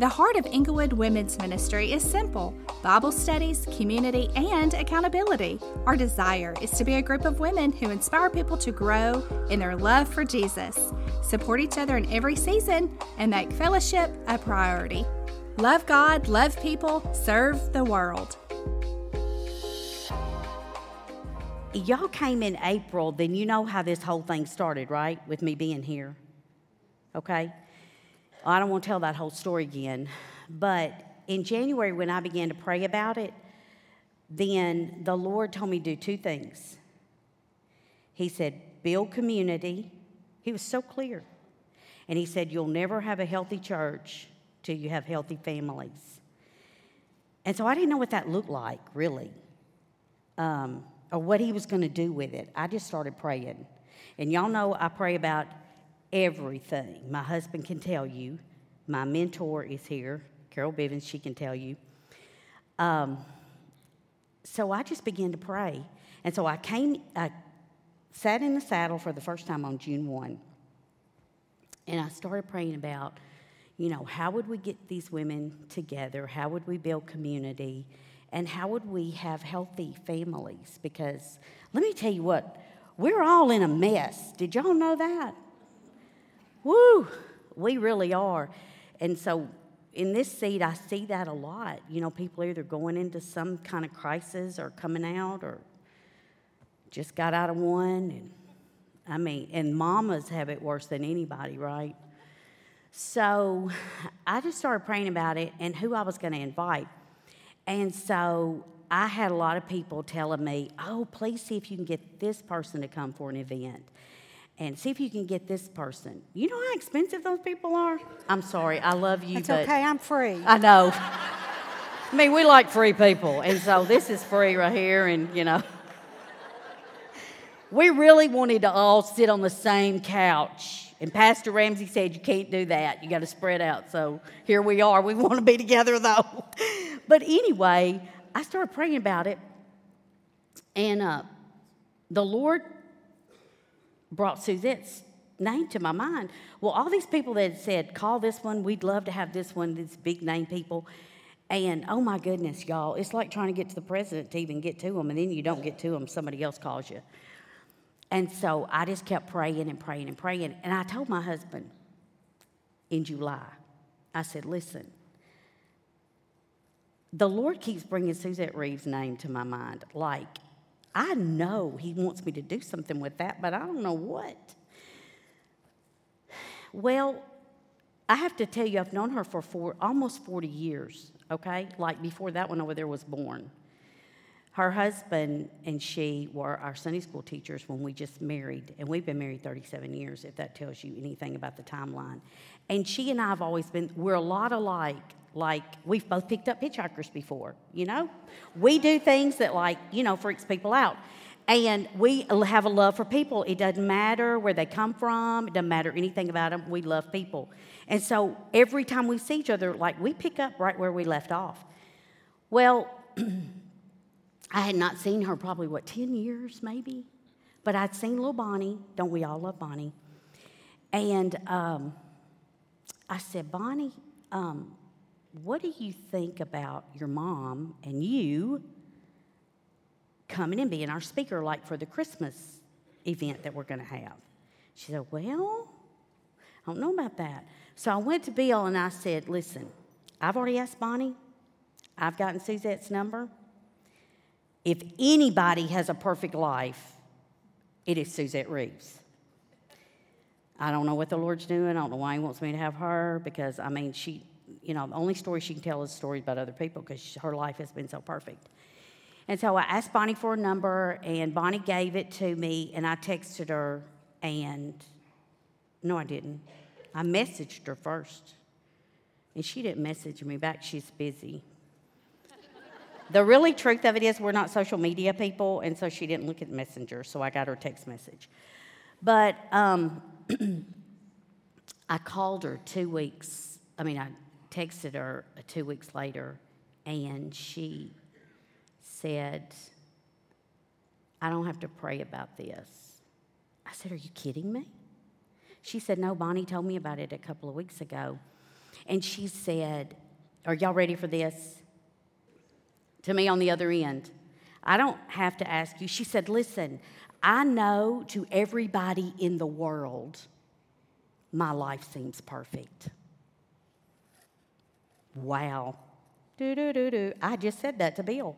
The heart of Inglewood Women's Ministry is simple: Bible studies, community, and accountability. Our desire is to be a group of women who inspire people to grow in their love for Jesus, support each other in every season, and make fellowship a priority. Love God, love people, serve the world. Y'all came in April, then you know how this whole thing started, right? With me being here. Okay? I don't want to tell that whole story again, but in January when I began to pray about it, then the Lord told me to do two things. He said, build community. He was so clear. And he said, you'll never have a healthy church till you have healthy families. And so I didn't know what that looked like, really, or what he was going to do with it. I just started praying. And y'all know I pray about everything. My husband can tell you. My mentor is here, Carol Bivens. She can tell you. So I just began to pray, and so I sat in the saddle for the first time on June 1, and I started praying about, how would we get these women together? How would we build community? And how would we have healthy families? Because let me tell you what, we're all in a mess. Did y'all know that? Woo, we really are. And so in this seat, I see that a lot. People are either going into some kind of crisis or coming out or just got out of one. And mamas have it worse than anybody, right? So I just started praying about it and who I was going to invite. And so I had a lot of people telling me, oh, please see if you can get this person to come for an event. And see if you can get this person. You know how expensive those people are? I'm sorry, I love you, but... It's okay, I'm free. I know. We like free people, and so this is free right here, and, We really wanted to all sit on the same couch, and Pastor Ramsey said, you can't do that. You got to spread out, so here we are. We want to be together, though. But anyway, I started praying about it, and the Lord brought Suzette's name to my mind. Well, all these people that had said, call this one, we'd love to have this one, these big name people. And oh my goodness, y'all, it's like trying to get to the president to even get to them, and then you don't get to them, somebody else calls you. And so I just kept praying and praying and praying. And I told my husband in July, I said, listen, the Lord keeps bringing Suzette Reeves' name to my mind, like, I know he wants me to do something with that, but I don't know what. Well, I have to tell you, I've known her for almost 40 years, okay? Like before that one over there was born. Her husband and she were our Sunday school teachers when we just married, and we've been married 37 years, if that tells you anything about the timeline. And she and I have always been, we're a lot alike. Like, we've both picked up hitchhikers before, We do things that, freaks people out. And we have a love for people. It doesn't matter where they come from. It doesn't matter anything about them. We love people. And so every time we see each other, we pick up right where we left off. Well, I had not seen her probably, 10 years maybe? But I'd seen little Bonnie. Don't we all love Bonnie? And I said, Bonnie... what do you think about your mom and you coming and being our speaker, for the Christmas event that we're going to have? She said, well, I don't know about that. So I went to Bill and I said, listen, I've already asked Bonnie. I've gotten Suzette's number. If anybody has a perfect life, it is Suzette Reeves. I don't know what the Lord's doing. I don't know why he wants me to have her because, she... the only story she can tell is stories about other people because her life has been so perfect. And so I asked Bonnie for a number, and Bonnie gave it to me, and I texted her, and no, I didn't. I messaged her first, and she didn't message me back. She's busy. The really truth of it is we're not social media people, and so she didn't look at Messenger, so I got her text message. But I called her 2 weeks. I texted her 2 weeks later, and she said, I don't have to pray about this. I said, are you kidding me? She said, no, Bonnie told me about it a couple of weeks ago. And she said, are y'all ready for this? To me on the other end. I don't have to ask you. She said, listen, I know to everybody in the world, my life seems perfect. Wow. I just said that to Bill.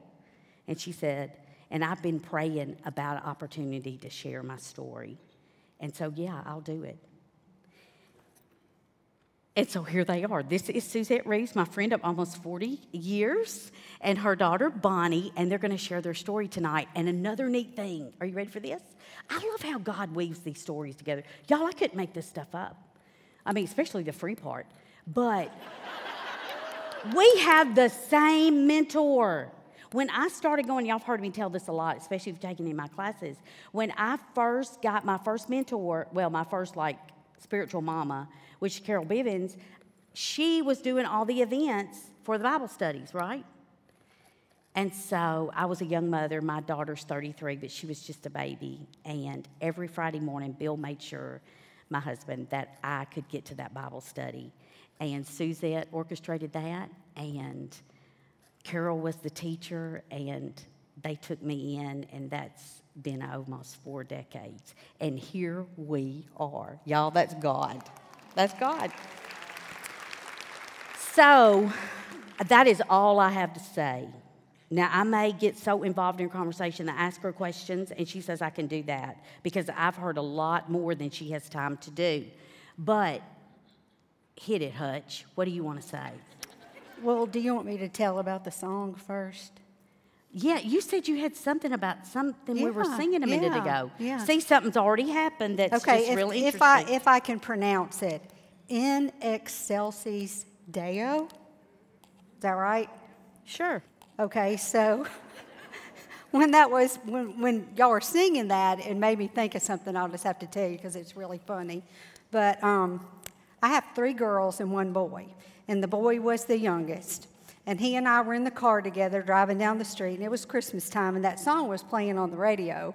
And she said, and I've been praying about an opportunity to share my story. And so, yeah, I'll do it. And so here they are. This is Suzette Reeves, my friend of almost 40 years, and her daughter, Bonnie, and they're going to share their story tonight. And another neat thing, are you ready for this? I love how God weaves these stories together. Y'all, I couldn't make this stuff up. I mean, especially the free part. But we have the same mentor. When I started going, y'all have heard me tell this a lot, especially if you've taken any of my classes. When I first got my first mentor, well, my first, spiritual mama, which is Carol Bivens, she was doing all the events for the Bible studies, right? And so I was a young mother. My daughter's 33, but she was just a baby. And every Friday morning, Bill made sure, my husband, that I could get to that Bible study. And Suzette orchestrated that, and Carol was the teacher, and they took me in, and that's been almost 4 decades. And here we are. Y'all, that's God. That's God. So that is all I have to say. Now, I may get so involved in conversation that I ask her questions, and she says I can do that because I've heard a lot more than she has time to do. But hit it, Hutch. What do you want to say? Well, do you want me to tell about the song first? Yeah, you said you had something about something we were singing a minute ago. Yeah. See, something's already happened that's just really interesting. If I can pronounce it. In Excelsis Deo. Is that right? Sure. Okay, so when y'all were singing that, it made me think of something I'll just have to tell you because it's really funny. But I have 3 girls and 1 boy, and the boy was the youngest. And he and I were in the car together driving down the street, and it was Christmas time, and that song was playing on the radio.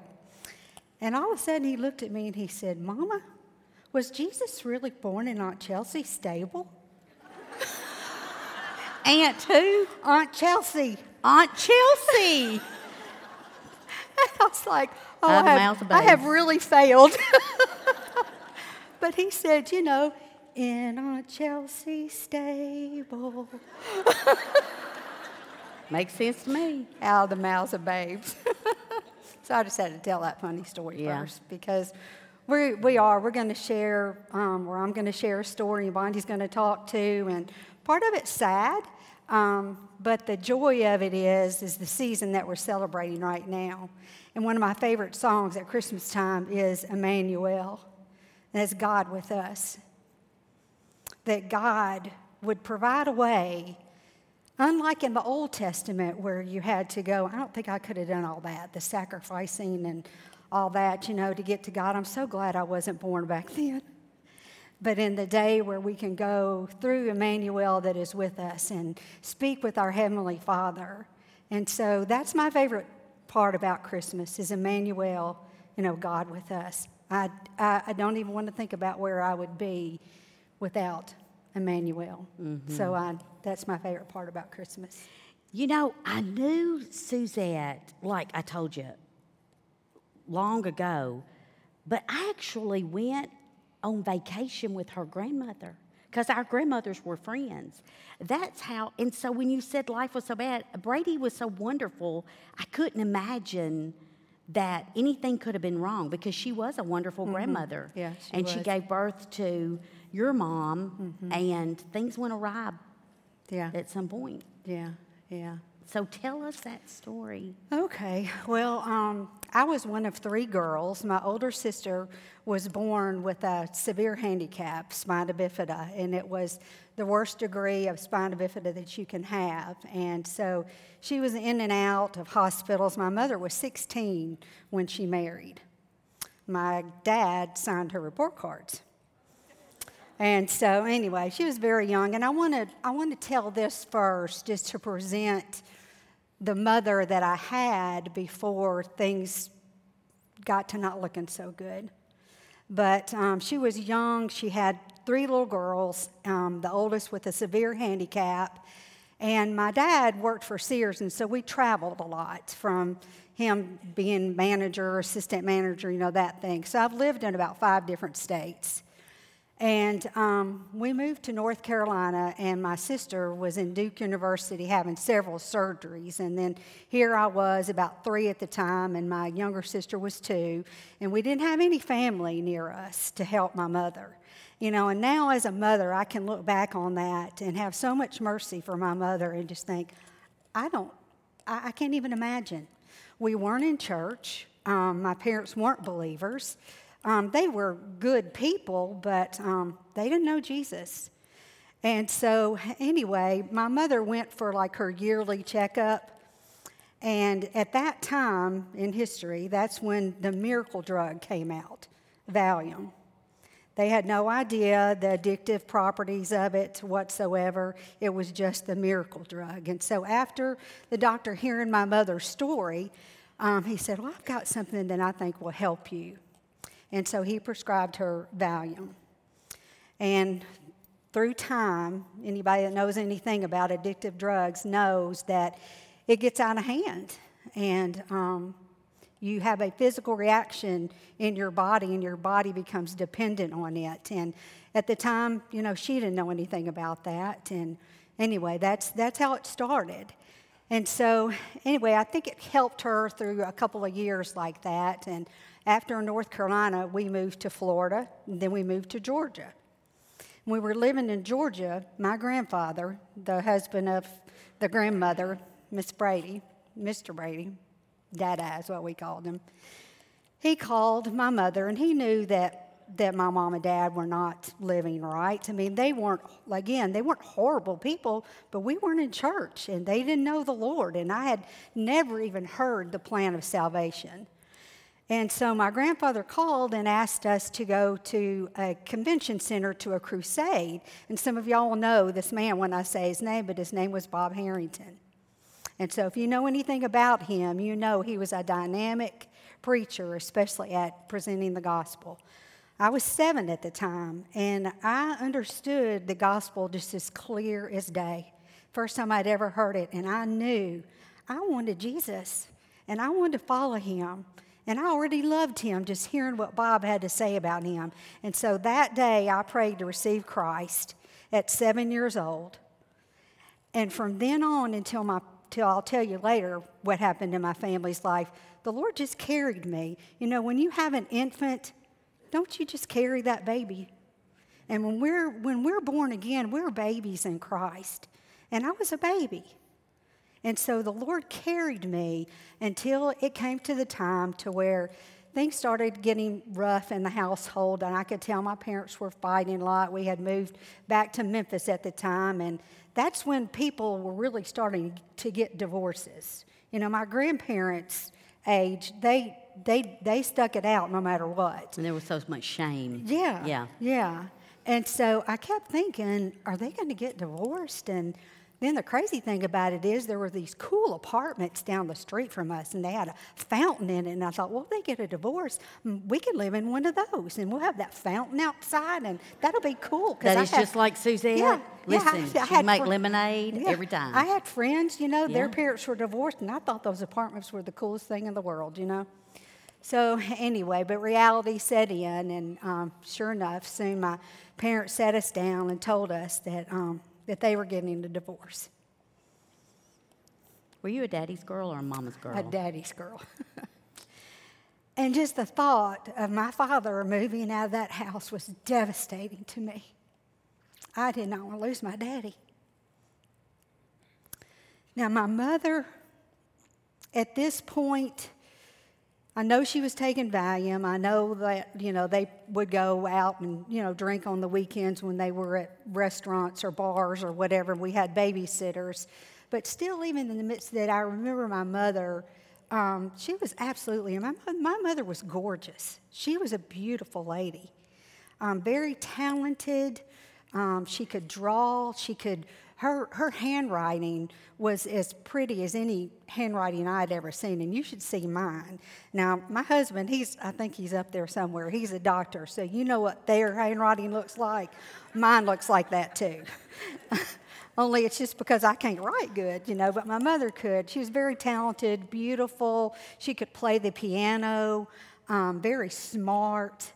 And all of a sudden, he looked at me, and he said, Mama, was Jesus really born in Aunt Chelsea's stable? Aunt who? Aunt Chelsea. Aunt Chelsea. And I was like, oh, I have really failed. But he said, in Aunt Chelsea's stable. Makes sense to me. Out of the mouths of babes. So I just had to tell that funny story first because we're going to share, or I'm going to share a story and Bonnie's going to talk too. And part of it's sad, but the joy of it is the season that we're celebrating right now. And one of my favorite songs at Christmas time is Emmanuel. And it's God with us. That God would provide a way, unlike in the Old Testament where you had to go, I don't think I could have done all that, the sacrificing and all that, to get to God. I'm so glad I wasn't born back then. But in the day where we can go through Emmanuel that is with us and speak with our Heavenly Father. And so that's my favorite part about Christmas is Emmanuel, God with us. I don't even want to think about where I would be without Emmanuel. Mm-hmm. So that's my favorite part about Christmas. I knew Suzette, like I told you, long ago, but I actually went on vacation with her grandmother because our grandmothers were friends. That's how, and so when you said life was so bad, Brady was so wonderful, I couldn't imagine that anything could have been wrong because she was a wonderful grandmother. Yeah, she gave birth to your mom, and things went awry at some point. Yeah, yeah. So tell us that story. Okay. Well, I was one of 3 girls. My older sister was born with a severe handicap, spina bifida, and it was the worst degree of spina bifida that you can have. And so she was in and out of hospitals. My mother was 16 when she married. My dad signed her report cards. And so anyway, she was very young. And I want to tell this first just to present the mother that I had before things got to not looking so good. But she was young. She had three little girls, the oldest with a severe handicap. And my dad worked for Sears, and so we traveled a lot from him being manager, assistant manager, you know, that thing. So I've lived in about 5 different states. And we moved to North Carolina, and my sister was in Duke University having several surgeries. And then here I was, about 3 at the time, and my younger sister was 2. And we didn't have any family near us to help my mother. You know, and now as a mother, I can look back on that and have so much mercy for my mother and just think, I can't even imagine. We weren't in church. My parents weren't believers. They were good people, but they didn't know Jesus. And so anyway, my mother went for like her yearly checkup. And at that time in history, that's when the miracle drug came out, Valium. They had no idea the addictive properties of it whatsoever. It was just the miracle drug. And so after the doctor hearing my mother's story, he said, well, I've got something that I think will help you. And so he prescribed her Valium. And through time, anybody that knows anything about addictive drugs knows that it gets out of hand. And you have a physical reaction in your body, and your body becomes dependent on it. And at the time, you know, she didn't know anything about that. And anyway, that's how it started. And so anyway, I think it helped her through a couple of years like that. And after North Carolina, we moved to Florida, and then we moved to Georgia. When we were living in Georgia, my grandfather, the husband of the grandmother, Miss Brady, Mr. Brady, Dada is what we called him, he called my mother, and he knew that my mom and dad were not living right. I mean, they weren't, again, they weren't horrible people, but we weren't in church, and they didn't know the Lord, and I had never even heard the plan of salvation. And so my grandfather called and asked us to go to a convention center to a crusade. And some of y'all know this man when I say his name, but his name was Bob Harrington. And so if you know anything about him, you know he was a dynamic preacher, especially at presenting the gospel. I was 7 at the time, and I understood the gospel just as clear as day. First time I'd ever heard it, and I knew I wanted Jesus, and I wanted to follow him. And I already loved him, just hearing what Bob had to say about him. And so that day, I prayed to receive Christ at 7 years old. And from then on till I'll tell you later what happened in my family's life, the Lord just carried me. You know, when you have an infant, don't you just carry that baby? And when we're born again, we're babies in Christ. And I was a baby. And so the Lord carried me until it came to the time to where things started getting rough in the household, and I could tell my parents were fighting a lot. We had moved back to Memphis at the time, and that's when people were really starting to get divorces. You know, my grandparents' age, they stuck it out no matter what. And there was so much shame. Yeah. Yeah. Yeah. And so I kept thinking, are they going to get divorced? And then the crazy thing about it is there were these cool apartments down the street from us, and they had a fountain in it. And I thought, well, if they get a divorce, we can live in one of those, and we'll have that fountain outside, and that'll be cool. That is just like Suzette. Yeah, listen, yeah, she make lemonade every time. I had friends, you know, their parents were divorced, and I thought those apartments were the coolest thing in the world, you know. So anyway, but reality set in, and sure enough, soon my parents sat us down and told us that they were getting a divorce. Were you a daddy's girl or a mama's girl? A daddy's girl. And just the thought of my father moving out of that house was devastating to me. I did not want to lose my daddy. Now, my mother, at this point, I know she was taking Valium. I know that, you know, they would go out and, you know, drink on the weekends when they were at restaurants or bars or whatever. We had babysitters. But still, even in the midst of that, I remember my mother, she was absolutely, my mother was gorgeous. She was a beautiful lady, very talented. She could draw. She could Her handwriting was as pretty as any handwriting I had ever seen, and you should see mine. Now, my husband, I think he's up there somewhere. He's a doctor, so you know what their handwriting looks like. Mine looks like that, too. Only it's just because I can't write good, you know, but my mother could. She was very talented, beautiful. She could play the piano, very smart.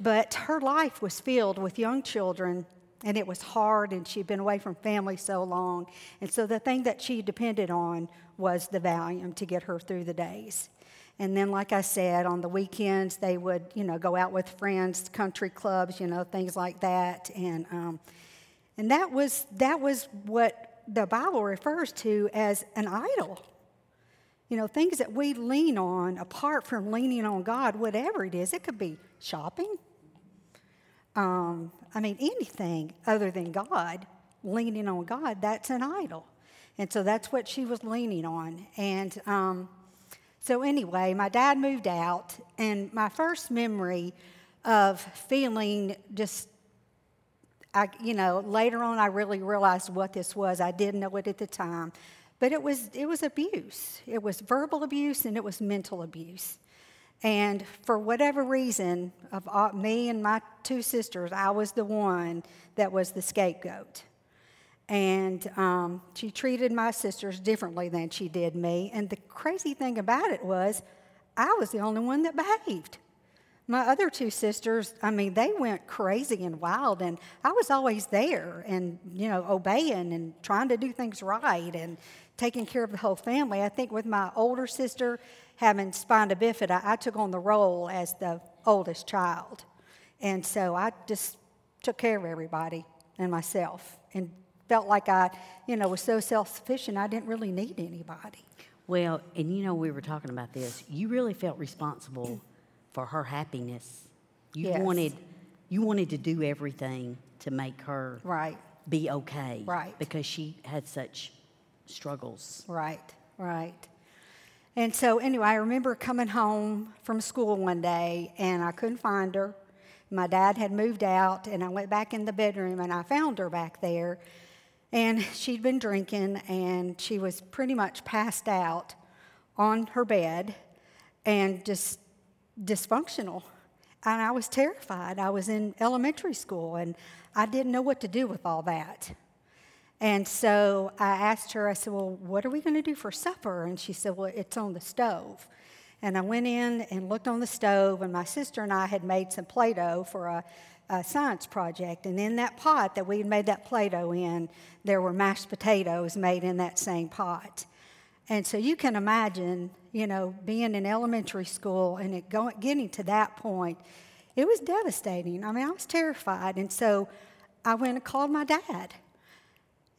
But her life was filled with young children, and it was hard, and she'd been away from family so long. And so the thing that she depended on was the Valium to get her through the days. And then, like I said, on the weekends, they would, you know, go out with friends, country clubs, you know, things like that. And that was what the Bible refers to as an idol. You know, things that we lean on apart from leaning on God, whatever it is. It could be shopping. Anything other than God, leaning on God, that's an idol. And so that's what she was leaning on. And so anyway, my dad moved out, and my first memory of feeling just, later on I really realized what this was. I didn't know it at the time. But it was abuse. It was verbal abuse, and it was mental abuse. And for whatever reason, of me and my two sisters, I was the one that was the scapegoat. And she treated my sisters differently than she did me. And the crazy thing about it was I was the only one that behaved. My other two sisters, they went crazy and wild, and I was always there and, obeying and trying to do things right and taking care of the whole family. I think with my older sister having spina bifida, I took on the role as the oldest child. And so I just took care of everybody and myself and felt like I, was so self-sufficient I didn't really need anybody. Well, and we were talking about this. You really felt responsible for her happiness. You wanted to do everything to make her be okay. Right. Because she had such struggles. Right. And so anyway, I remember coming home from school one day, and I couldn't find her. My dad had moved out, and I went back in the bedroom, and I found her back there. And she'd been drinking, and she was pretty much passed out on her bed and just dysfunctional, and I was terrified. I was in elementary school, and I didn't know what to do with all that. And so I asked her, I said, well, what are we going to do for supper? And she said, well, it's on the stove. And I went in and looked on the stove, and my sister and I had made some Play-Doh for a science project, and in that pot that we had made that Play-Doh in, there were mashed potatoes made in that same pot. And so you can imagine, being in elementary school and getting to that point, it was devastating. I was terrified. And so I went and called my dad.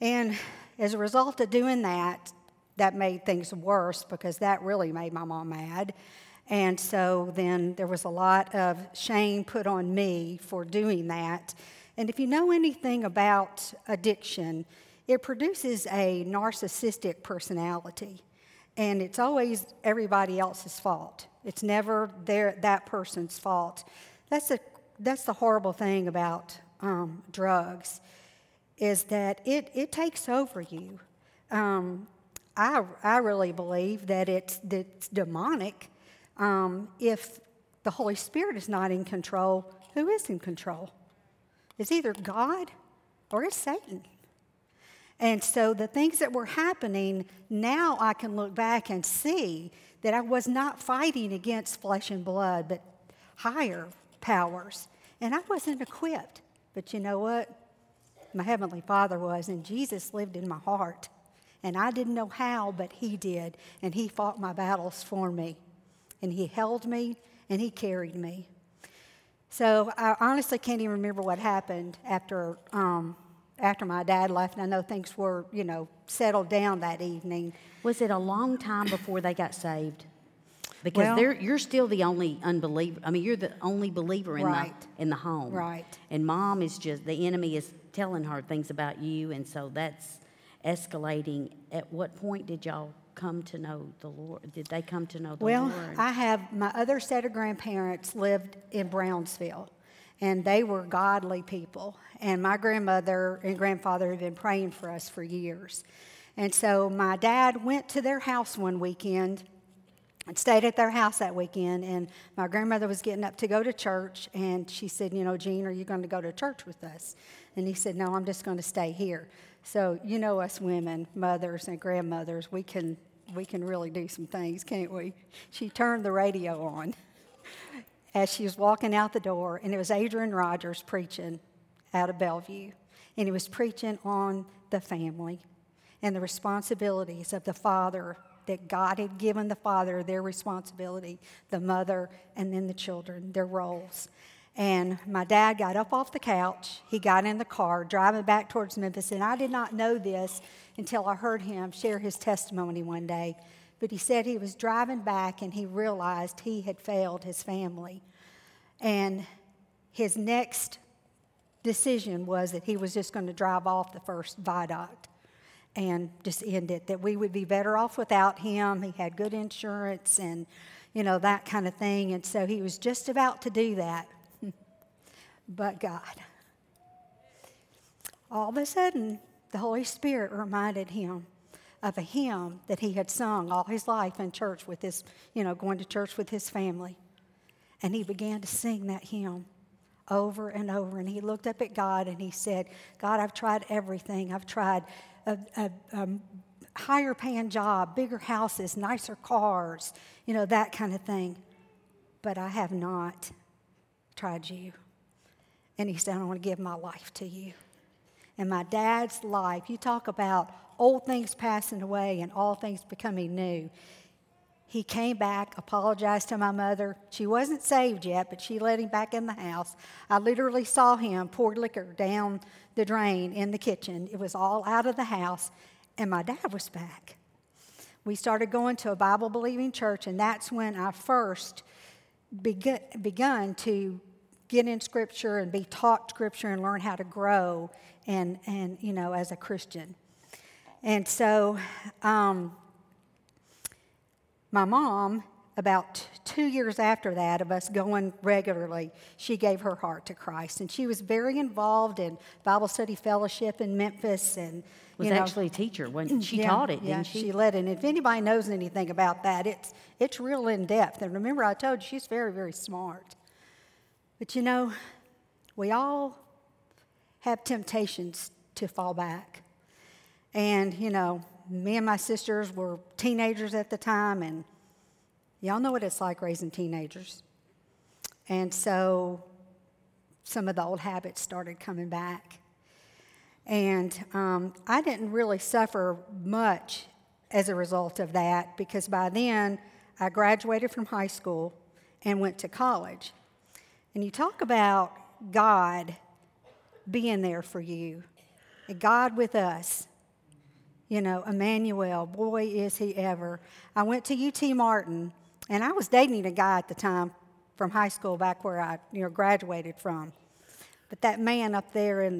And as a result of doing that, that made things worse because that really made my mom mad. And so then there was a lot of shame put on me for doing that. And if you know anything about addiction, it produces a narcissistic personality, and it's always everybody else's fault. It's never that person's fault. That's the horrible thing about drugs, is that it takes over you. I really believe that it's demonic. If the Holy Spirit is not in control, who is in control? It's either God or it's Satan. And so the things that were happening, now I can look back and see that I was not fighting against flesh and blood, but higher powers. And I wasn't equipped. But you know what? My Heavenly Father was, and Jesus lived in my heart. And I didn't know how, but He did. And He fought my battles for me. And He held me, and He carried me. So I honestly can't even remember what happened after my dad left, and I know things were, settled down that evening. Was it a long time before they got saved? Because you're still the only unbeliever. You're the only believer in the home. Right. And Mom is the enemy is telling her things about you, and so that's escalating. At what point did y'all come to know the Lord? Did they come to know the Lord? Well, I have my other set of grandparents lived in Brownsville. and they were godly people. And my grandmother and grandfather had been praying for us for years. And so my dad went to their house one weekend and stayed at their house that weekend, and my grandmother was getting up to go to church, and she said, you know, Gene, are you going to go to church with us? And he said, no, I'm just going to stay here. So you know us women, mothers and grandmothers, we can really do some things, can't we? She turned the radio on as she was walking out the door, and it was Adrian Rogers preaching out of Bellevue, and he was preaching on the family and the responsibilities of the father, that God had given the father their responsibility, the mother, and then the children, their roles. And my dad got up off the couch. He got in the car, driving back towards Memphis. And I did not know this until I heard him share his testimony one day. But he said he was driving back, and he realized he had failed his family. And his next decision was that he was just going to drive off the first viaduct and just end it, that we would be better off without him. He had good insurance and, you know, that kind of thing. And so he was just about to do that. But God, all of a sudden, the Holy Spirit reminded him of a hymn that he had sung all his life in church with his, you know, going to church with his family. And he began to sing that hymn over and over. And he looked up at God and he said, God, I've tried everything. I've tried a higher paying job, bigger houses, nicer cars, you know, that kind of thing. But I have not tried you. And he said, I want to give my life to you. And my dad's life, you talk about old things passing away and all things becoming new. He came back, apologized to my mother. She wasn't saved yet, but she let him back in the house. I literally saw him pour liquor down the drain in the kitchen. It was all out of the house, and my dad was back. We started going to a Bible-believing church, and that's when I first begun to get in Scripture and be taught Scripture and learn how to grow and you know, as a Christian. And so my mom, about 2 years after that of us going regularly, she gave her heart to Christ. And she was very involved in Bible study fellowship in Memphis. And was actually a teacher. When she taught it, didn't she? She led it. And if anybody knows anything about that, it's real in-depth. And remember, I told you, she's very, very smart. But, you know, we all have temptations to fall back. And, you know, me and my sisters were teenagers at the time, and y'all know what it's like raising teenagers. And so some of the old habits started coming back. And I didn't really suffer much as a result of that, because by then I graduated from high school and went to college. And you talk about God being there for you, and God with us. You know, Emmanuel, boy, is he ever. I went to UT Martin, and I was dating a guy at the time from high school back where I, you know, graduated from. But that man up there in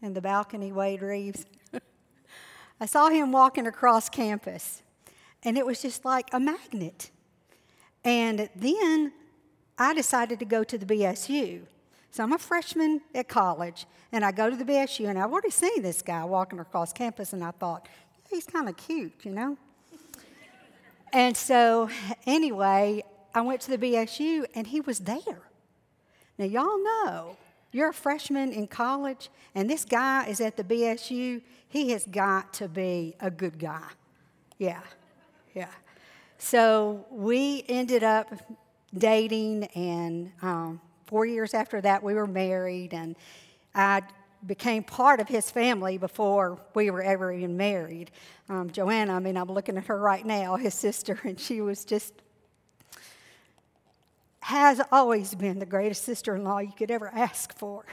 the balcony, Wade Reeves, I saw him walking across campus, and it was just like a magnet. And then I decided to go to the BSU. So I'm a freshman at college, and I go to the BSU, and I've already seen this guy walking across campus, and I thought, he's kind of cute, you know? And so anyway, I went to the BSU, and he was there. Now, y'all know, you're a freshman in college, and this guy is at the BSU. He has got to be a good guy. Yeah. So we ended up dating, and 4 years after that we were married, and I became part of his family before we were ever even married. Joanna, I mean, I'm looking at her right now, his sister, and she was just, has always been the greatest sister-in-law you could ever ask for.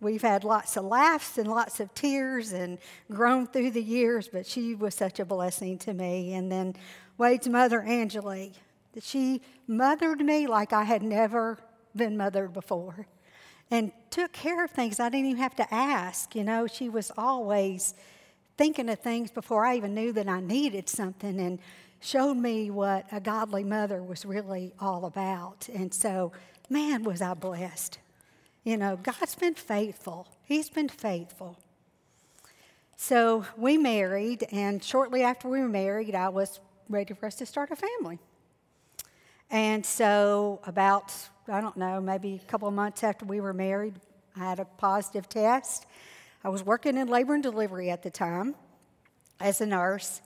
We've had lots of laughs and lots of tears and grown through the years, but she was such a blessing to me. And then Wade's mother, Angelique, that she mothered me like I had never been mothered before and took care of things I didn't even have to ask. You know, she was always thinking of things before I even knew that I needed something and showed me what a godly mother was really all about. And so man, was I blessed. You know, God's been faithful. He's been faithful. So we married, and shortly after we were married, I was ready for us to start a family. And so about, I don't know, maybe a couple of months after we were married, I had a positive test. I was working in labor and delivery at the time as a nurse,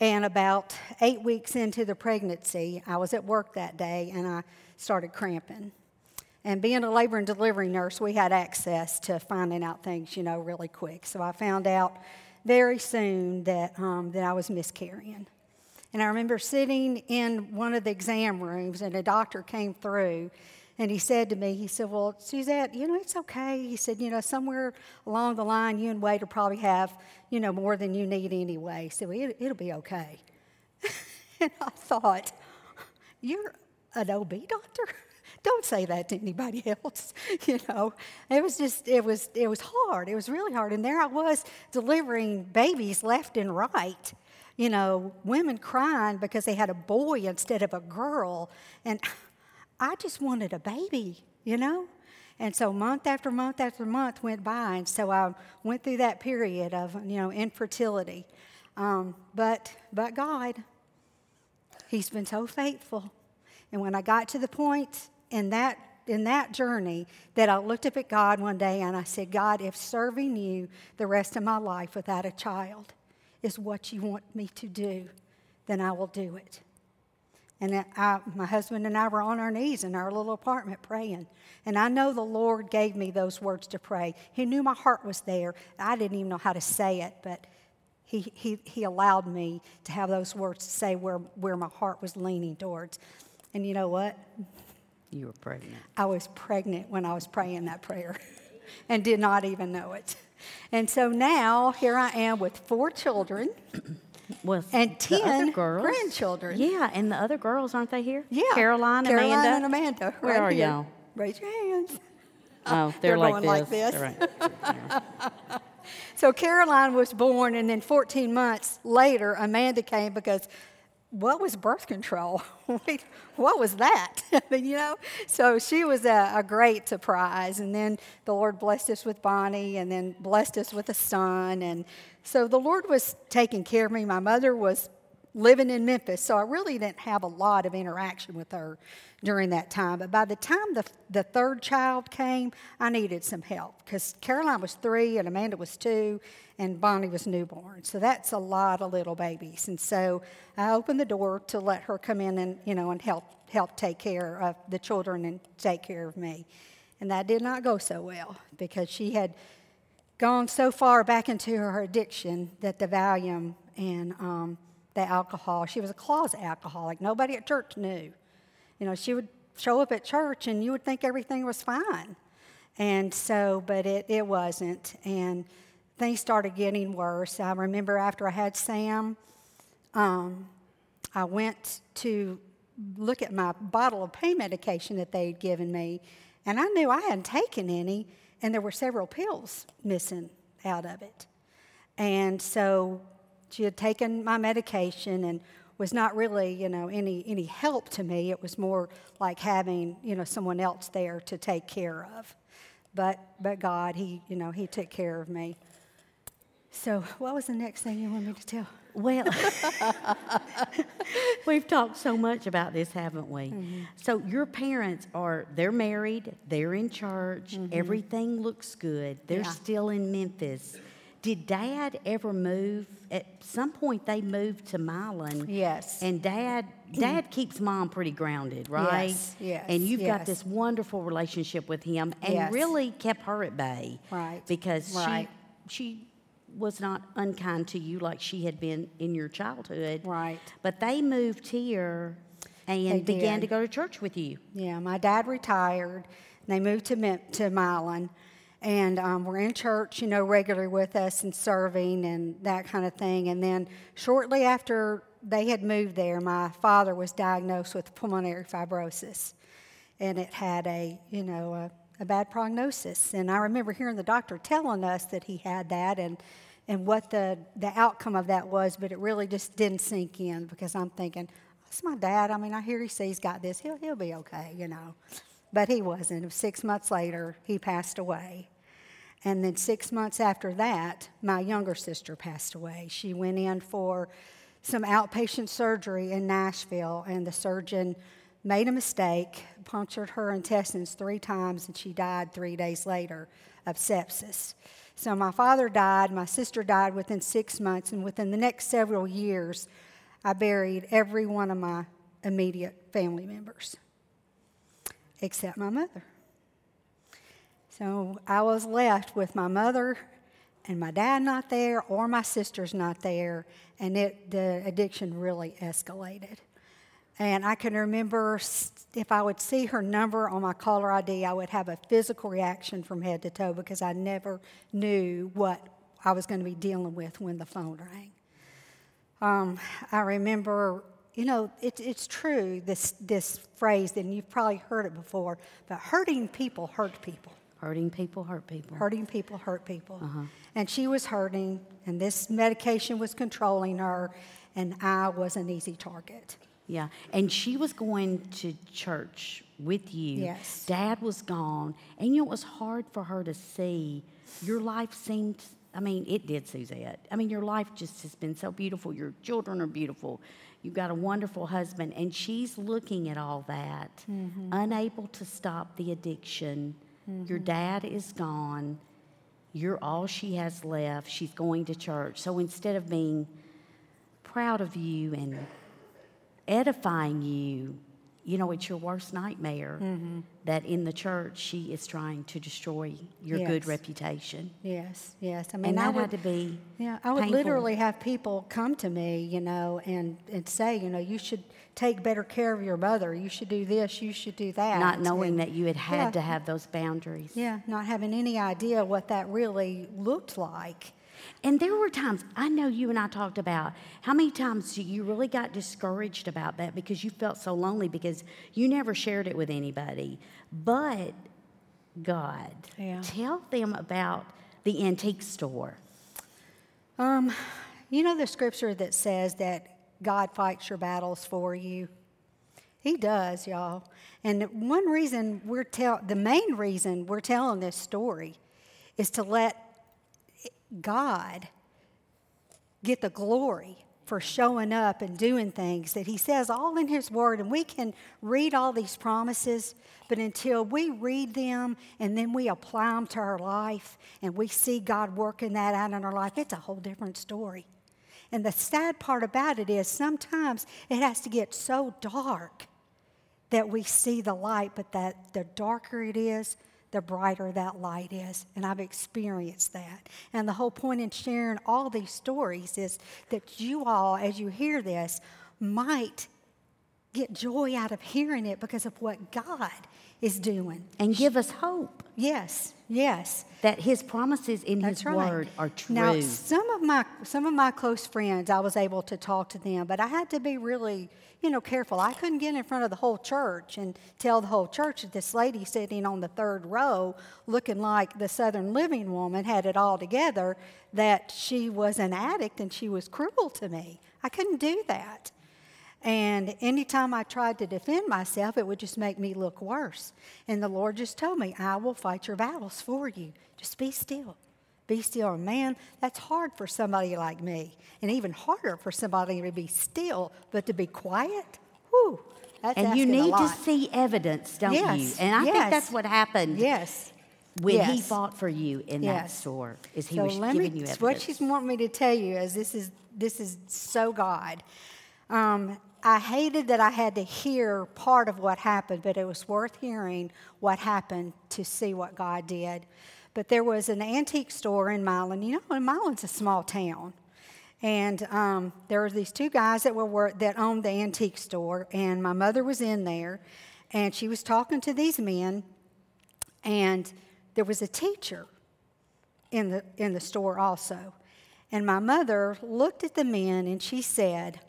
and about 8 weeks into the pregnancy, I was at work that day, and I started cramping. And being a labor and delivery nurse, we had access to finding out things, you know, really quick. So I found out very soon that I was miscarrying. And I remember sitting in one of the exam rooms, and a doctor came through, and he said to me, he said, well, Suzette, you know, it's okay. He said, you know, somewhere along the line, you and Wade will probably have, you know, more than you need anyway. So it'll be okay. And I thought, you're an OB doctor? Don't say that to anybody else, you know. It was hard. It was really hard. And there I was delivering babies left and right. You know, women crying because they had a boy instead of a girl. And I just wanted a baby, you know. And so month after month after month went by. And so I went through that period of, you know, infertility. But God, He's been so faithful. And when I got to the point in that journey that I looked up at God one day and I said, God, if serving you the rest of my life without a child is what you want me to do, then I will do it. And my husband and I were on our knees in our little apartment praying. And I know the Lord gave me those words to pray. He knew my heart was there. I didn't even know how to say it, but He allowed me to have those words to say where my heart was leaning towards. And you know what? You were pregnant. I was pregnant when I was praying that prayer and did not even know it. And so now here I am with 4 children and 10 grandchildren. Yeah, and the other girls, aren't they here? Yeah. Caroline and Amanda. Right where are here. Y'all? Raise your hands. Oh, they're like going this. Like this. They're right. Yeah. So Caroline was born, and then 14 months later, Amanda came because... what was birth control? What was that? You know? So she was a great surprise. And then the Lord blessed us with Bonnie and then blessed us with a son. And so the Lord was taking care of me. My mother was living in Memphis, so I really didn't have a lot of interaction with her during that time. But by the time the third child came, I needed some help because Caroline was 3 and Amanda was 2. And Bonnie was newborn, so that's a lot of little babies. And so I opened the door to let her come in and, you know, and help take care of the children and take care of me. And that did not go so well because she had gone so far back into her addiction that the Valium and the alcohol, she was a closet alcoholic. Nobody at church knew. You know, she would show up at church and you would think everything was fine. And so, but it wasn't. And things started getting worse. I remember after I had Sam, I went to look at my bottle of pain medication that they had given me, and I knew I hadn't taken any, and there were several pills missing out of it. And so she had taken my medication and was not really, you know, any help to me. It was more like having, you know, someone else there to take care of. But God, He, you know, He took care of me. So what was the next thing you wanted me to tell? Well, we've talked so much about this, haven't we? Mm-hmm. So your parents they're married, they're in church, mm-hmm. everything looks good, they're still in Memphis. Did Dad ever move? At some point, they moved to Milan. Yes. And Dad keeps Mom pretty grounded, right? Yes. And you've got this wonderful relationship with him, and really kept her at bay, right? Because she was not unkind to you like she had been in your childhood, right? But they moved here and began to go to church with you. Yeah, my dad retired, and they moved to Milan. And we're in church, you know, regularly with us and serving and that kind of thing. And then shortly after they had moved there, my father was diagnosed with pulmonary fibrosis. And it had a bad prognosis. And I remember hearing the doctor telling us that he had that and what the outcome of that was. But it really just didn't sink in because I'm thinking, that's my dad. I mean, I hear he's got this. He'll be okay, you know. but he wasn't. 6 months later, he passed away. And then 6 months after that, my younger sister passed away. She went in for some outpatient surgery in Nashville, and the surgeon made a mistake, punctured her intestines 3 times, and she died 3 days later of sepsis. So my father died, my sister died within 6 months, and within the next several years, I buried every one of my immediate family members, except my mother. So I was left with my mother and my dad not there, or my sisters not there, and the addiction really escalated. And I can remember if I would see her number on my caller ID, I would have a physical reaction from head to toe because I never knew what I was going to be dealing with when the phone rang. I remember, you know, it's true, this phrase, and you've probably heard it before, but hurting people hurt people. Hurting people hurt people. Hurting people hurt people. Uh-huh. And she was hurting, and this medication was controlling her, and I was an easy target. Yeah, and she was going to church with you. Yes. Dad was gone, and you know, it was hard for her to see. Your life seemed, I mean, it did, Suzette. I mean, your life just has been so beautiful. Your children are beautiful. You've got a wonderful husband, and she's looking at all that, mm-hmm. unable to stop the addiction. Mm-hmm. Your dad is gone. You're all she has left. She's going to church. So instead of being proud of you and edifying you, you know, it's your worst nightmare mm-hmm. that in the church she is trying to destroy your yes. good reputation. Yes, yes. I mean, and that had to be I would painful. Literally have people come to me, you know, and say, you know, you should take better care of your mother. You should do this. You should do that. Not knowing that you had to have those boundaries. Yeah, not having any idea what that really looked like. And there were times, I know you and I talked about, how many times you really got discouraged about that because you felt so lonely because you never shared it with anybody. But, God, tell them about the antique store. You know the scripture that says that God fights your battles for you? He does, y'all. And one reason the main reason we're telling this story is to let God get the glory for showing up and doing things that he says all in his word. And we can read all these promises, but until we read them and then we apply them to our life and we see God working that out in our life, it's a whole different story. And the sad part about it is sometimes it has to get so dark that we see the light, but that the darker it is, the brighter that light is. And I've experienced that. And the whole point in sharing all these stories is that you all, as you hear this, might get joy out of hearing it because of what God is doing. And give us hope. Yes, yes. That his promises in his word are true. Now, some of my close friends, I was able to talk to them, but I had to be really, you know, careful. I couldn't get in front of the whole church and tell the whole church that this lady sitting on the third row, looking like the Southern Living Woman, had it all together, that she was an addict and she was cruel to me. I couldn't do that. And anytime I tried to defend myself, it would just make me look worse. And the Lord just told me, I will fight your battles for you. Just be still. Be still. And man, that's hard for somebody like me. And even harder for somebody to be still, but to be quiet, whew, that's asking a lot. And you need to see evidence, don't you? And I think that's what happened. Yes. When he fought for you in that store, is he was giving you evidence. What she's wanting me to tell you is this is so God. I hated that I had to hear part of what happened, but it was worth hearing what happened to see what God did. But there was an antique store in Milan. You know, Milan's a small town. And there were these two guys that owned the antique store, and my mother was in there, and she was talking to these men, and there was a teacher in the store also. And my mother looked at the men, and she said,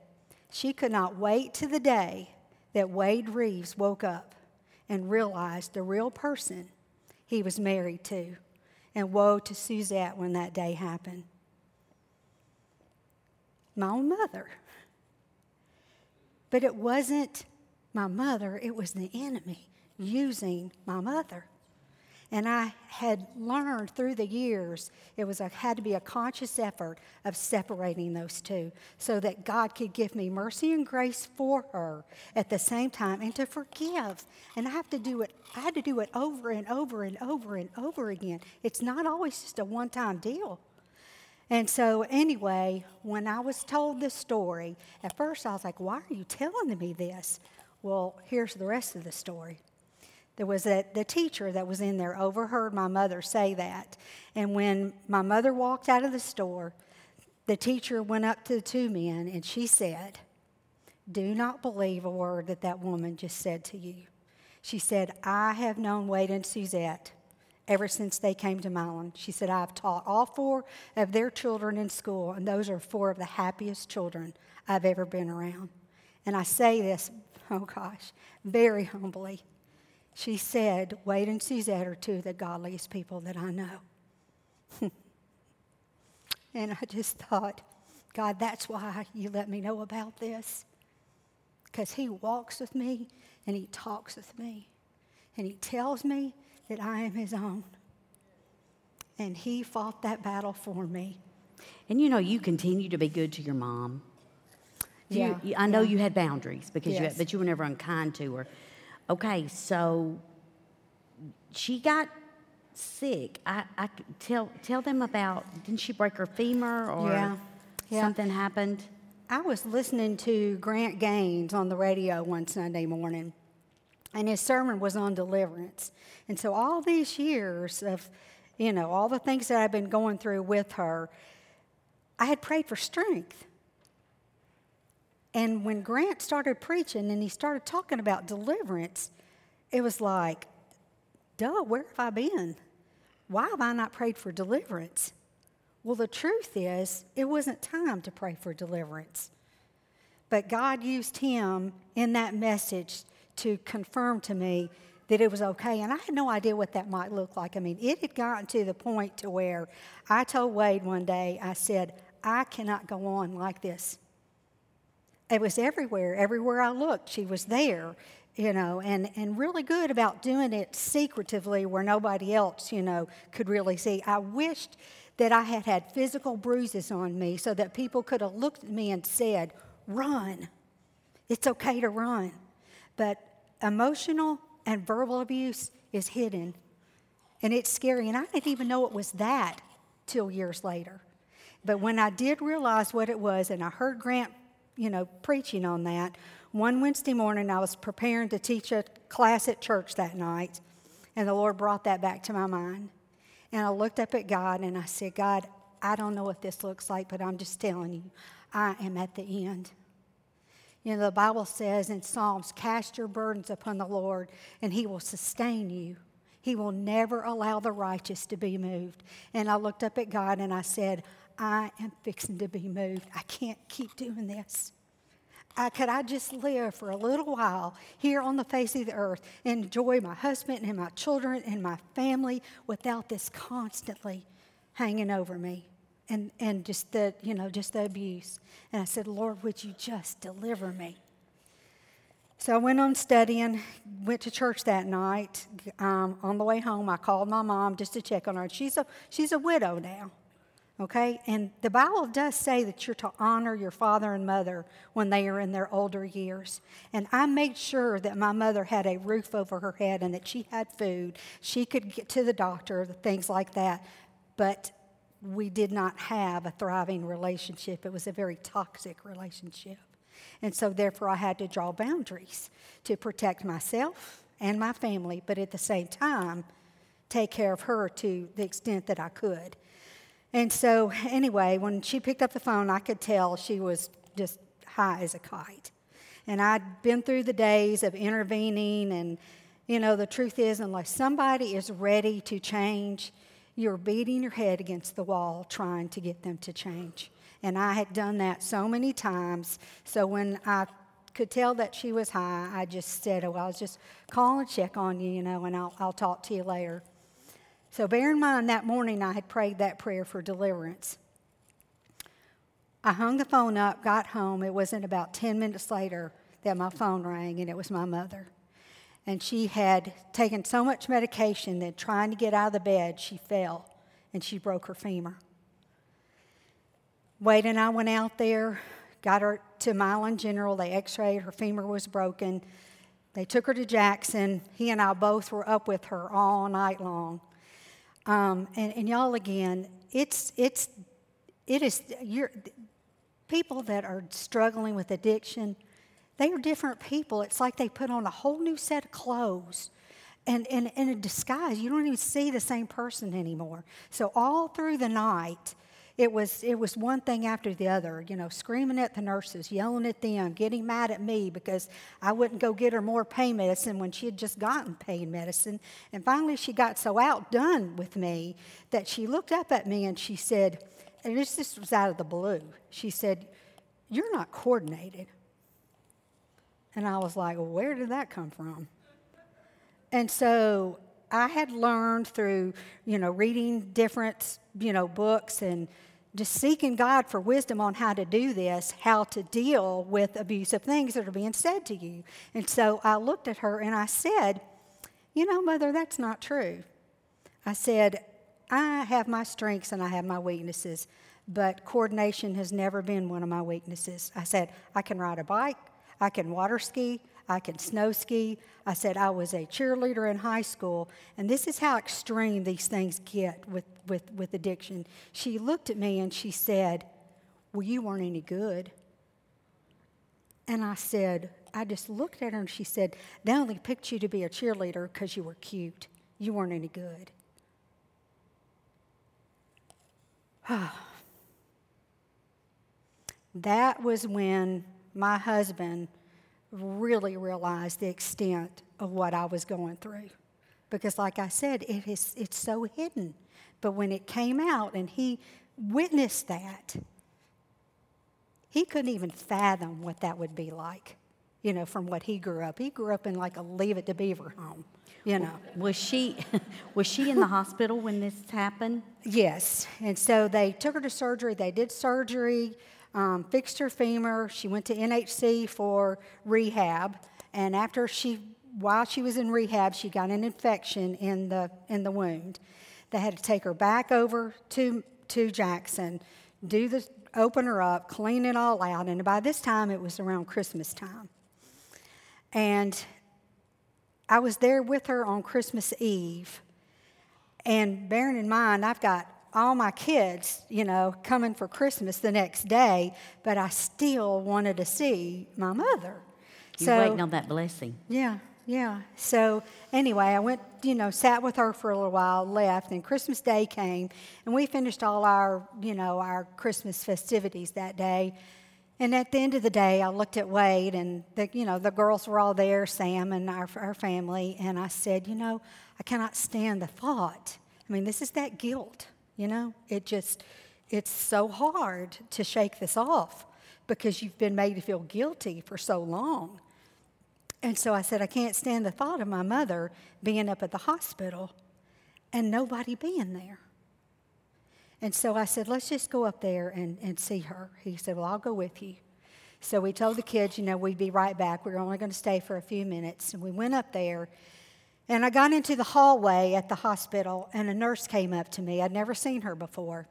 she could not wait to the day that Wade Reeves woke up and realized the real person he was married to. And woe to Suzette when that day happened. My own mother. But it wasn't my mother, it was the enemy using my mother. And I had learned through the years, had to be a conscious effort of separating those two so that God could give me mercy and grace for her at the same time and to forgive. And I had to do it over and over and over and over again. It's not always just a one-time deal. And so anyway, when I was told this story, at first I was like, why are you telling me this? Well, here's the rest of the story. There was the teacher that was in there overheard my mother say that. And when my mother walked out of the store, the teacher went up to the two men and she said, do not believe a word that woman just said to you. She said, I have known Wade and Suzette ever since they came to Milan. She said, I've taught all four of their children in school, and those are four of the happiest children I've ever been around. And I say this, very humbly. She said, Wade and Suzette are two of the godliest people that I know. And I just thought, God, that's why you let me know about this. Because he walks with me, and he talks with me. And he tells me that I am his own. And he fought that battle for me. And you know, you continue to be good to your mom. Yeah. I know you had boundaries, because but you were never unkind to her. Okay, so she got sick. I tell them about, didn't she break her femur or something happened? I was listening to Grant Gaines on the radio one Sunday morning, and his sermon was on deliverance. And so all these years of, you know, all the things that I've been going through with her, I had prayed for strength. And when Grant started preaching and he started talking about deliverance, it was like, duh, where have I been? Why have I not prayed for deliverance? Well, the truth is, it wasn't time to pray for deliverance. But God used him in that message to confirm to me that it was okay. And I had no idea what that might look like. I mean, it had gotten to the point to where I told Wade one day, I said, I cannot go on like this. It was everywhere. Everywhere I looked, she was there, you know, and really good about doing it secretively where nobody else, you know, could really see. I wished that I had had physical bruises on me so that people could have looked at me and said, run. It's okay to run. But emotional and verbal abuse is hidden, and it's scary. And I didn't even know it was that till years later. But when I did realize what it was, and I heard Grant, you know, preaching on that. One Wednesday morning, I was preparing to teach a class at church that night, and the Lord brought that back to my mind. And I looked up at God, and I said, God, I don't know what this looks like, but I'm just telling you, I am at the end. You know, the Bible says in Psalms, cast your burdens upon the Lord, and he will sustain you. He will never allow the righteous to be moved. And I looked up at God, and I said, I am fixing to be moved. I can't keep doing this. Could I just live for a little while here on the face of the earth and enjoy my husband and my children and my family without this constantly hanging over me and just the, you know, just the abuse. And I said, Lord, would you just deliver me? So I went on studying, went to church that night. On the way home, I called my mom just to check on her. She's a widow now. Okay, and the Bible does say that you're to honor your father and mother when they are in their older years. And I made sure that my mother had a roof over her head and that she had food. She could get to the doctor, things like that. But we did not have a thriving relationship. It was a very toxic relationship. And so, therefore, I had to draw boundaries to protect myself and my family, but at the same time, take care of her to the extent that I could. And so, anyway, when she picked up the phone, I could tell she was just high as a kite. And I'd been through the days of intervening, and, you know, the truth is, unless somebody is ready to change, you're beating your head against the wall trying to get them to change. And I had done that so many times, so when I could tell that she was high, I just said, oh, I was just calling to check on you, you know, and I'll talk to you later. So bear in mind, that morning I had prayed that prayer for deliverance. I hung the phone up, got home. It wasn't about 10 minutes later that my phone rang, and it was my mother. and she had taken so much medication that trying to get out of the bed, she fell, and she broke her femur. Wade and I went out there, got her to Milan General. They x-rayed. Her femur was broken. They took her to Jackson. He and I both were up with her all night long. And y'all, again, people that are struggling with addiction, they are different people. It's like they put on a whole new set of clothes and a disguise. You don't even see the same person anymore. So all through the night, it was one thing after the other, you know, screaming at the nurses, yelling at them, getting mad at me because I wouldn't go get her more pain medicine when she had just gotten pain medicine. And finally she got so outdone with me that she looked up at me and she said, and this was out of the blue, she said, "You're not coordinated." And I was like, well, where did that come from? And so I had learned through, you know, reading different, you know, books and just seeking God for wisdom on how to do this, how to deal with abusive things that are being said to you. And so I looked at her and I said, "You know, Mother, that's not true." I said, "I have my strengths and I have my weaknesses, but coordination has never been one of my weaknesses." I said, "I can ride a bike, I can water ski, I can snow ski." I said, "I was a cheerleader in high school," and this is how extreme these things get with addiction. She looked at me and she said, "Well, you weren't any good." And I said, I just looked at her and she said, "They only picked you to be a cheerleader because you were cute. You weren't any good." That was when my husband really realized the extent of what I was going through. Because like I said, it's so hidden. But when it came out and he witnessed that, he couldn't even fathom what that would be like, you know, from what he grew up. He grew up in like a Leave It to Beaver home, you know. Was she in the hospital when this happened? Yes. And so they took her to surgery. They did surgery. Fixed her femur. She went to NHC for rehab, and while she was in rehab, she got an infection in the wound. They had to take her back over to Jackson, open her up, clean it all out, and by this time it was around Christmas time. And I was there with her on Christmas Eve, and bearing in mind I've got all my kids, you know, coming for Christmas the next day, but I still wanted to see my mother. You're waiting on that blessing. Yeah. So anyway, I went, you know, sat with her for a little while, left, and Christmas Day came, and we finished all our, you know, our Christmas festivities that day. And at the end of the day, I looked at Wade, and the girls were all there, Sam and our family, and I said, you know, I cannot stand the thought. I mean, this is that guilt. You know, it's so hard to shake this off because you've been made to feel guilty for so long. And so I said, I can't stand the thought of my mother being up at the hospital and nobody being there. And so I said, let's just go up there and see her. He said, well, I'll go with you. So we told the kids, you know, we'd be right back. We were only going to stay for a few minutes. And we went up there. And I got into the hallway at the hospital, and a nurse came up to me. I'd never seen her before.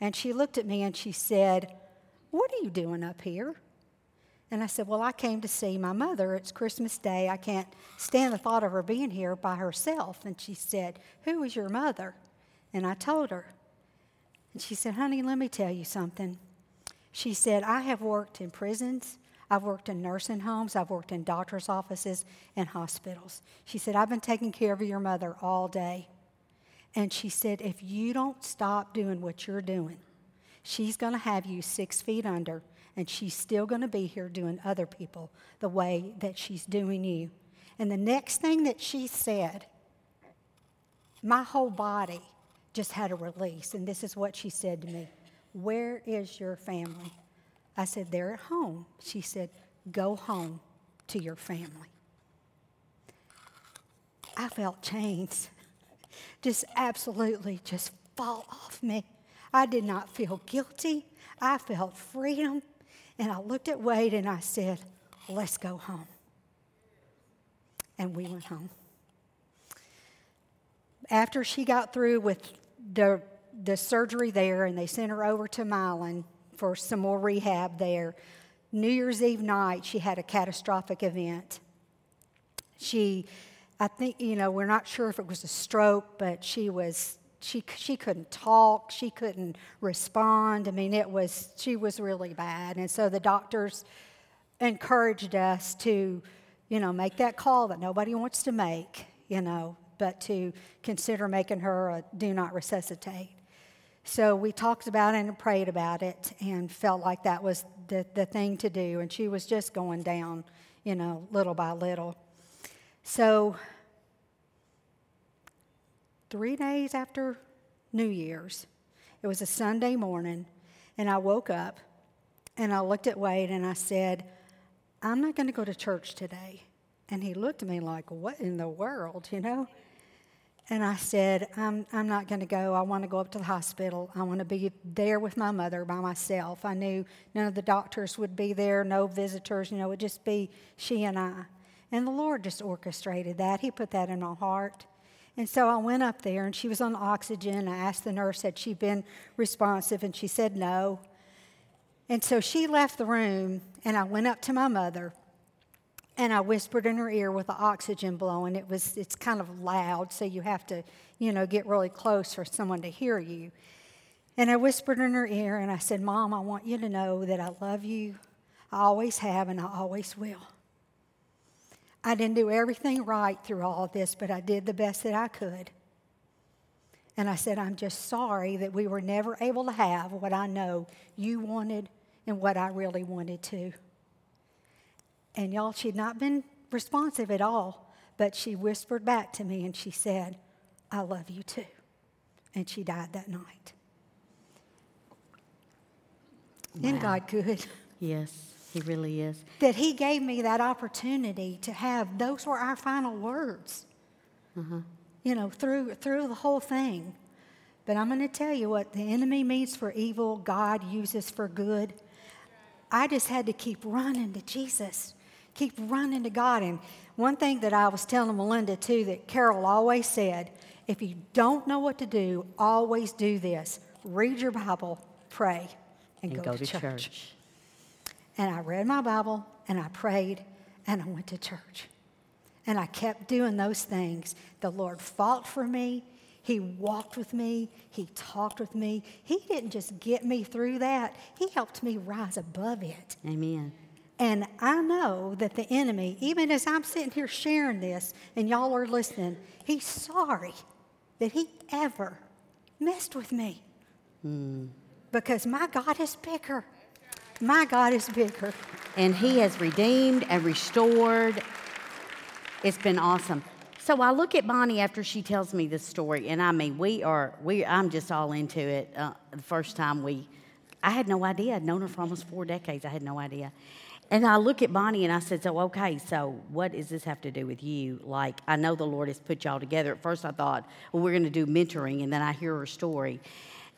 And she looked at me, and she said, "What are you doing up here?" And I said, well, I came to see my mother. It's Christmas Day. I can't stand the thought of her being here by herself. And she said, "Who is your mother?" And I told her. And she said, "Honey, let me tell you something." She said, "I have worked in prisons. I've worked in nursing homes. I've worked in doctor's offices and hospitals." She said, "I've been taking care of your mother all day." And she said, "If you don't stop doing what you're doing, she's going to have you 6 feet under, and she's still going to be here doing other people the way that she's doing you." And the next thing that she said, my whole body just had a release. And this is what she said to me: "Where is your family?" I said, "They're at home." She said, "Go home to your family." I felt chains just absolutely just fall off me. I did not feel guilty. I felt freedom. And I looked at Wade and I said, "Let's go home." and we went home. After she got through with the surgery there, and they sent her over to Milan for some more rehab there, New Year's Eve night, she had a catastrophic event. I think, we're not sure if it was a stroke, but she couldn't talk, she couldn't respond. I mean, she was really bad. And so the doctors encouraged us to, make that call that nobody wants to make, but to consider making her a do not resuscitate. So we talked about it and prayed about it and felt like that was the thing to do. And she was just going down, little by little. So 3 days after New Year's, it was a Sunday morning, and I woke up, and I looked at Wade, and I said, I'm not going to go to church today. And he looked at me like, what in the world, And I said, I'm not going to go. I want to go up to the hospital. I want to be there with my mother by myself. I knew none of the doctors would be there, no visitors. It would just be she and I. And the Lord just orchestrated that. He put that in my heart. And so I went up there, and she was on oxygen. I asked the nurse, had she been responsive, and she said no. And so she left the room, and I went up to my mother, and I whispered in her ear with the oxygen blowing. It's kind of loud, so you have to, get really close for someone to hear you. And I whispered in her ear, and I said, Mom, I want you to know that I love you. I always have, and I always will. I didn't do everything right through all of this, but I did the best that I could. And I said, I'm just sorry that we were never able to have what I know you wanted and what I really wanted to. And y'all, she'd not been responsive at all, but she whispered back to me and she said, I love you too. And she died that night. Wow. Isn't God good? Yes. He really is. That he gave me that opportunity to have, those were our final words, through the whole thing. But I'm going to tell you what the enemy means for evil, God uses for good. I just had to keep running to Jesus, keep running to God. And one thing that I was telling Melinda, too, that Carol always said, if you don't know what to do, always do this. Read your Bible, pray, and go to church. And I read my Bible, and I prayed, and I went to church. And I kept doing those things. The Lord fought for me. He walked with me. He talked with me. He didn't just get me through that. He helped me rise above it. Amen. And I know that the enemy, even as I'm sitting here sharing this, and y'all are listening, he's sorry that he ever messed with me. Because my God is bigger. My God is bigger. And he has redeemed and restored. It's been awesome. So I look at Bonnie after she tells me this story, and I mean, I'm just all into it. The first time I had no idea. I'd known her for almost 4 decades. I had no idea. And I look at Bonnie, and I said, so, okay, so what does this have to do with you? Like, I know the Lord has put y'all together. At first I thought, well, we're going to do mentoring, and then I hear her story.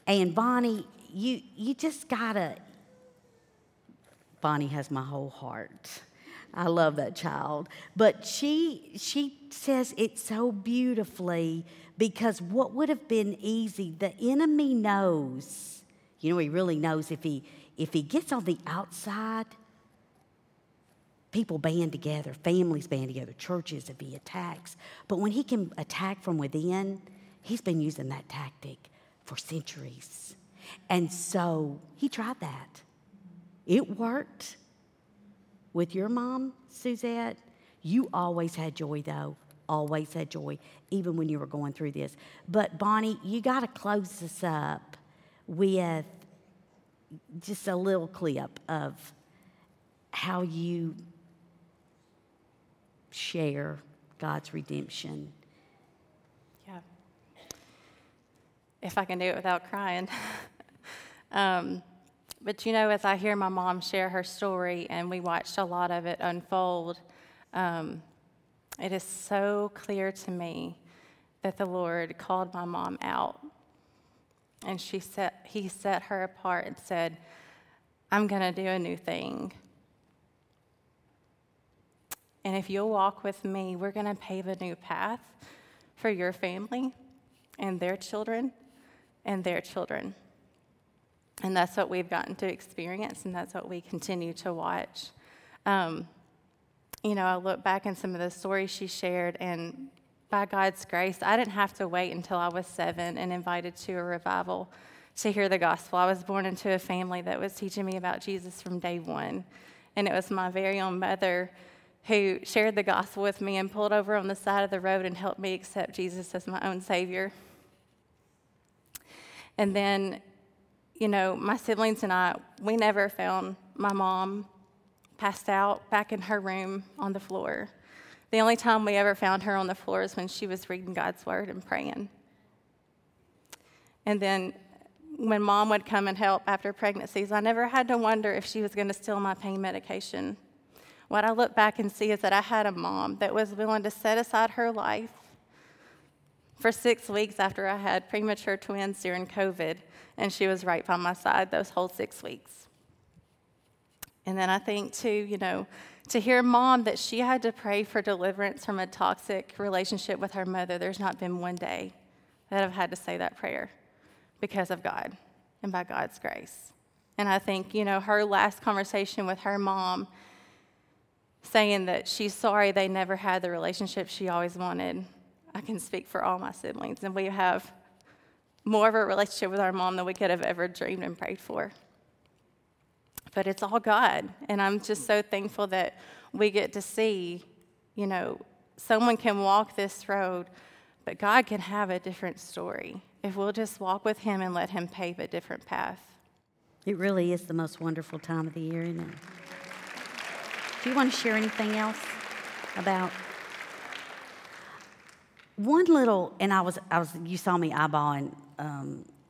And Bonnie, you just got to... Bonnie has my whole heart. I love that child. But she says it so beautifully, because what would have been easy, the enemy knows. He really knows if he gets on the outside, people band together, families band together, churches, if he attacks. But when he can attack from within, he's been using that tactic for centuries. And so he tried that. It worked with your mom, Suzette. You always had joy, though. Always had joy, even when you were going through this. But, Bonnie, you got to close this up with just a little clip of how you share God's redemption. Yeah. If I can do it without crying. But, as I hear my mom share her story, and we watched a lot of it unfold, it is so clear to me that the Lord called my mom out. And he set her apart and said, I'm going to do a new thing. And if you'll walk with me, we're going to pave a new path for your family and their children and their children. And that's what we've gotten to experience, and that's what we continue to watch. I look back in some of the stories she shared, and by God's grace, I didn't have to wait until I was 7 and invited to a revival to hear the gospel. I was born into a family that was teaching me about Jesus from day one, and it was my very own mother who shared the gospel with me and pulled over on the side of the road and helped me accept Jesus as my own Savior. And then, my siblings and I, we never found my mom passed out back in her room on the floor. The only time we ever found her on the floor is when she was reading God's Word and praying. And then when Mom would come and help after pregnancies, I never had to wonder if she was going to steal my pain medication. What I look back and see is that I had a mom that was willing to set aside her life for 6 weeks after I had premature twins during COVID, and she was right by my side those whole 6 weeks. And then I think, too, to hear Mom that she had to pray for deliverance from a toxic relationship with her mother, there's not been one day that I've had to say that prayer because of God and by God's grace. And I think, her last conversation with her mom, saying that she's sorry they never had the relationship she always wanted. I can speak for all my siblings, and we have more of a relationship with our mom than we could have ever dreamed and prayed for. But it's all God, and I'm just so thankful that we get to see, someone can walk this road, but God can have a different story if we'll just walk with Him and let Him pave a different path. It really is the most wonderful time of the year, isn't it? Do you want to share anything else about one little? And I was. You saw me eyeballing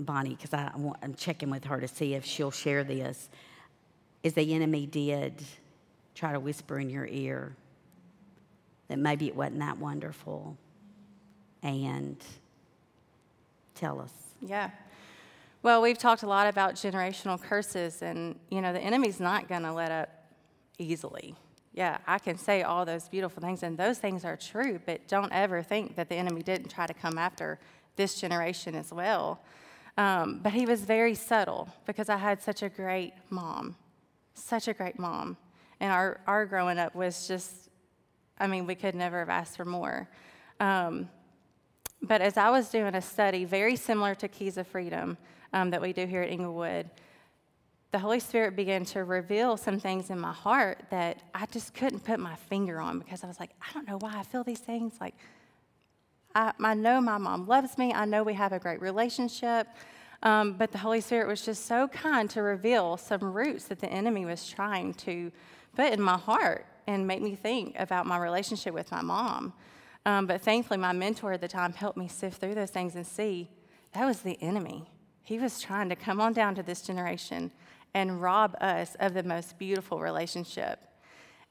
Bonnie because I'm checking with her to see if she'll share this. Is the enemy did try to whisper in your ear that maybe it wasn't that wonderful? And tell us. Yeah. Well, we've talked a lot about generational curses, and the enemy's not going to let up easily. Yeah, I can say all those beautiful things, and those things are true, but don't ever think that the enemy didn't try to come after this generation as well. But he was very subtle because I had such a great mom. And our growing up was just, we could never have asked for more. But as I was doing a study very similar to Keys of Freedom that we do here at Inglewood, the Holy Spirit began to reveal some things in my heart that I just couldn't put my finger on because I was like, I don't know why I feel these things. Like, I know my mom loves me. I know we have a great relationship. But the Holy Spirit was just so kind to reveal some roots that the enemy was trying to put in my heart and make me think about my relationship with my mom. But thankfully, my mentor at the time helped me sift through those things and see that was the enemy. He was trying to come on down to this generation and rob us of the most beautiful relationship.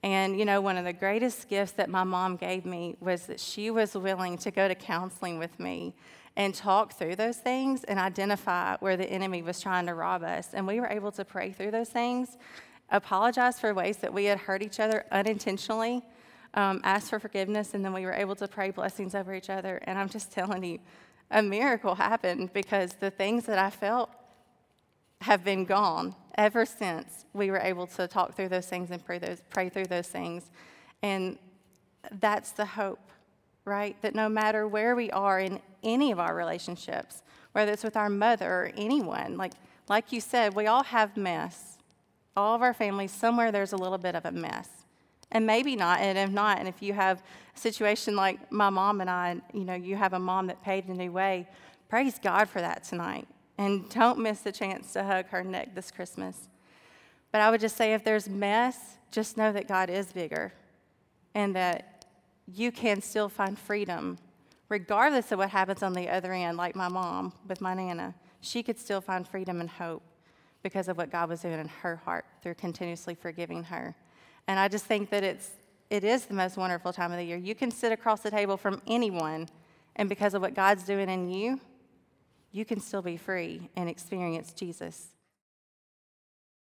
And, one of the greatest gifts that my mom gave me was that she was willing to go to counseling with me and talk through those things and identify where the enemy was trying to rob us. And we were able to pray through those things, apologize for ways that we had hurt each other unintentionally, ask for forgiveness, and then we were able to pray blessings over each other. And I'm just telling you, a miracle happened because the things that I felt have been gone ever since we were able to talk through those things and pray through those things. And that's the hope, right? That no matter where we are in any of our relationships, whether it's with our mother or anyone, like you said, we all have mess. All of our families, somewhere there's a little bit of a mess. And maybe not, and if not, and if you have a situation like my mom and I, you have a mom that paved a new way, praise God for that tonight. And don't miss the chance to hug her neck this Christmas. But I would just say if there's mess, just know that God is bigger and that you can still find freedom regardless of what happens on the other end, like my mom with my Nana. She could still find freedom and hope because of what God was doing in her heart through continuously forgiving her. And I just think that it is the most wonderful time of the year. You can sit across the table from anyone, and because of what God's doing in you, you can still be free and experience Jesus.